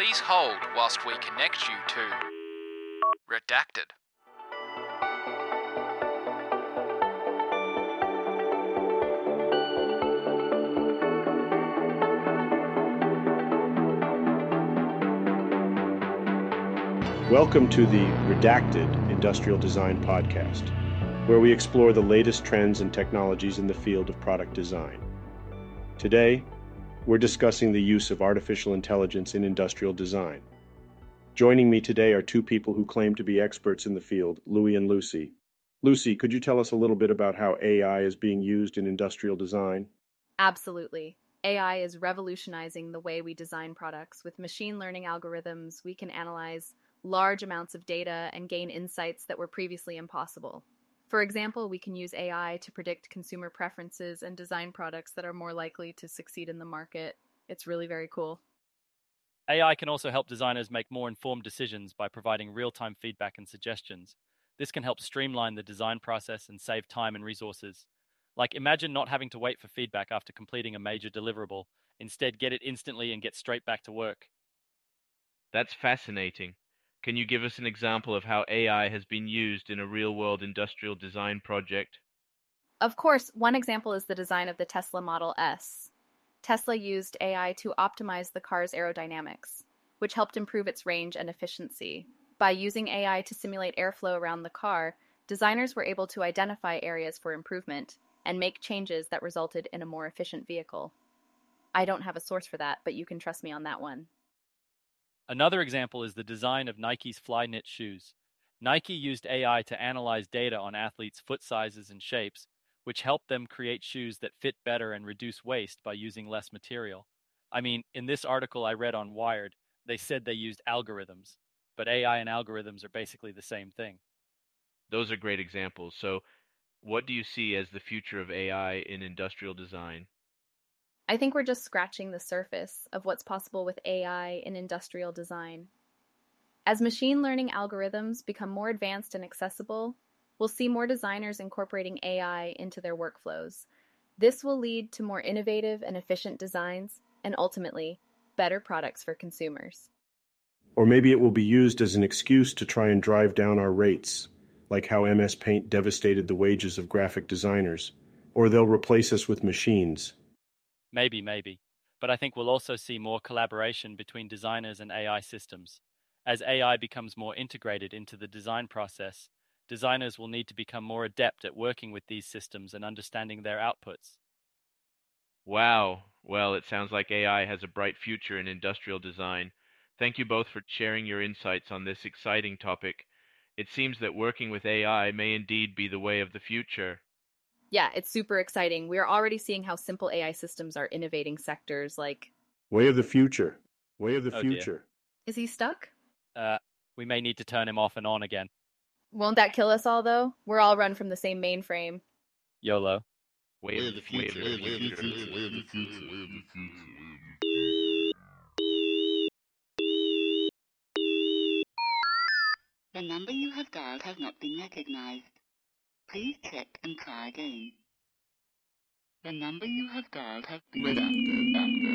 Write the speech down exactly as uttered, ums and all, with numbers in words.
Please hold whilst we connect you to Redacted. Welcome to the Redacted Industrial Design Podcast, where we explore the latest trends and technologies in the field of product design. Today, we're discussing the use of artificial intelligence in industrial design. Joining me today are two people who claim to be experts in the field, Louis and Lucy. Lucy, could you tell us a little bit about how A I is being used in industrial design? Absolutely. A I is revolutionizing the way we design products. With machine learning algorithms, we can analyze large amounts of data and gain insights that were previously impossible. For example, we can use A I to predict consumer preferences and design products that are more likely to succeed in the market. It's really very cool. A I can also help designers make more informed decisions by providing real-time feedback and suggestions. This can help streamline the design process and save time and resources. Like, imagine not having to wait for feedback after completing a major deliverable. Instead, get it instantly and get straight back to work. That's fascinating. Can you give us an example of how A I has been used in a real-world industrial design project? Of course. One example is the design of the Tesla Model S. Tesla used A I to optimize the car's aerodynamics, which helped improve its range and efficiency. By using A I to simulate airflow around the car, designers were able to identify areas for improvement and make changes that resulted in a more efficient vehicle. I don't have a source for that, but you can trust me on that one. Another example is the design of Nike's Flyknit shoes. Nike used A I to analyze data on athletes' foot sizes and shapes, which helped them create shoes that fit better and reduce waste by using less material. I mean, in this article I read on Wired, they said they used algorithms, but A I and algorithms are basically the same thing. Those are great examples. So, what do you see as the future of A I in industrial design? I think we're just scratching the surface of what's possible with A I in industrial design. As machine learning algorithms become more advanced and accessible, we'll see more designers incorporating A I into their workflows. This will lead to more innovative and efficient designs, and ultimately, better products for consumers. Or maybe it will be used as an excuse to try and drive down our rates, like how M S Paint devastated the wages of graphic designers. Or they'll replace us with machines. Maybe, maybe. But I think we'll also see more collaboration between designers and A I systems. As A I becomes more integrated into the design process, designers will need to become more adept at working with these systems and understanding their outputs. Wow. Well, it sounds like A I has a bright future in industrial design. Thank you both for sharing your insights on this exciting topic. It seems that working with A I may indeed be the way of the future. Yeah, it's super exciting. We are already seeing how simple A I systems are innovating sectors like... Way of the future. Way of the oh, future. Dear. Is he stuck? Uh, we may need to turn him off and on again. Won't that kill us all, though? We're all run from the same mainframe. YOLO. Way of the future. Way of the future. Way of the future. Way of the future. The number you have dialed has not been recognized. Please check and try again. The number you have dialed has been redacted.